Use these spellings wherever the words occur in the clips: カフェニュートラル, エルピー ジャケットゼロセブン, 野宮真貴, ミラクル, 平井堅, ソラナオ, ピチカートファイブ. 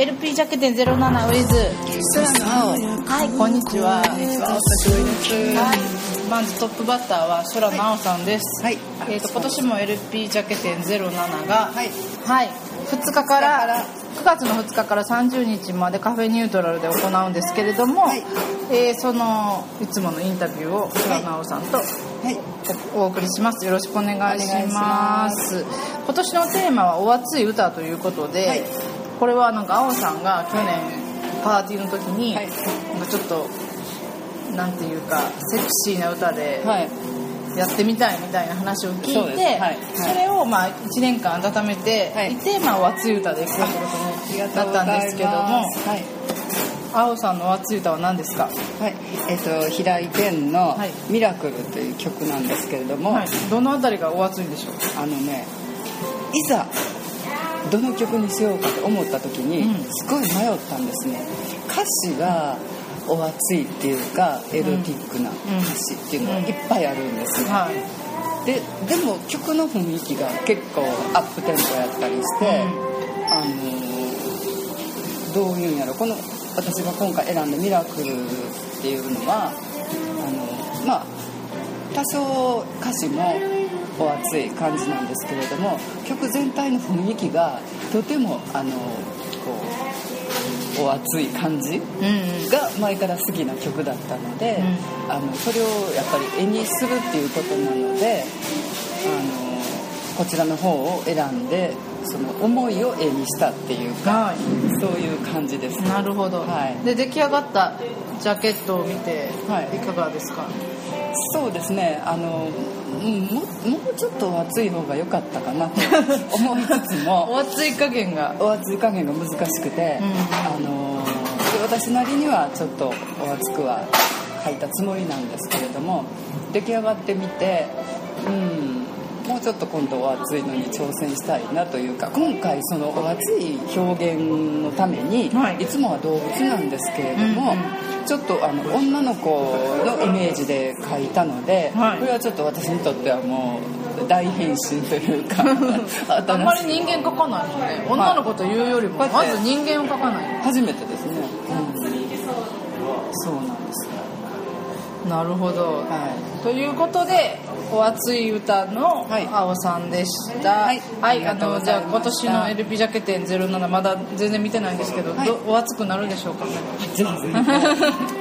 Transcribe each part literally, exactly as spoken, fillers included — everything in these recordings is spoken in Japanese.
エルピー ジャケットゼロセブン with ソラナオ。はい、こんにちは。はい、まずトップバッターはソラナオさんです。はい。えっと今年も エルピー ジャケットゼロセブンがはい、はい、ふつかからくがつのふつかからさんじゅうにちまでカフェニュートラルで行うんですけれども、はい、えー、そのいつものインタビューをソラナオさんと、はい、お送りします。よろしくお願いします。今年のテーマはお熱い歌ということで。はい、これはなんか青さんが去年パーティーの時になんかちょっとなんていうかセクシーな歌でやってみたいみたいな話を聞いて、それをまあいちねんかん温めてテーマを熱い歌でいくということになったんですけども、青さんの熱い歌は何ですか？はい、えーと、平井堅の「ミラクル」という曲なんですけれども、はい、どのあたりがお熱いんでしょう？あのね、いざどの曲にしようかと思った時にすごい迷ったんですね。歌詞がお熱いっていうかエロティックな歌詞っていうのがいっぱいあるんですね、うんうん、で、でも曲の雰囲気が結構アップテンポやったりして、うん、あのどういうんやろ、この私が今回選んだ「ミラクル」っていうのはあの、まあ、多少歌詞もお熱い感じなんですけれども、曲全体の雰囲気がとてもあのこうお熱い感じが前から好きな曲だったので、うん、あのそれをやっぱり絵にするっていうことなので、あのこちらの方を選んでその思いを絵にしたっていうか、はい、そういう感じですね。なるほど、はい、で出来上がったジャケットを見ていかがですか？はい、そうですね、あのも, もうちょっとお熱い方が良かったかなと思いつつもお熱い加減がお熱い加減が難しくて、うん、あの私なりにはちょっとお熱くは書いたつもりなんですけれども、出来上がってみて、うん、もうちょっと今度お熱いのに挑戦したいなというか、今回そのお熱い表現のために、はい、いつもは動物なんですけれども、うんうん、ちょっとあの女の子のイメージで描いたので、はい、これはちょっと私にとってはもう大変身というかあんまり人間描かないので、ね、女の子というよりもまず人間を描かない、初めてですね、うん、そうなんです。なるほど、はい、ということでお熱い歌の青さんでした、はいはい、あのじゃあ今年の エルピー ジャケットゼロセブンまだ全然見てないんですけど、はい、どお熱くなるでしょうか？ぜひぜひ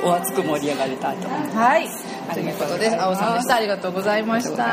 お熱く盛り上がれたと思います。はい、ということで青さんでした。ありがとうございました。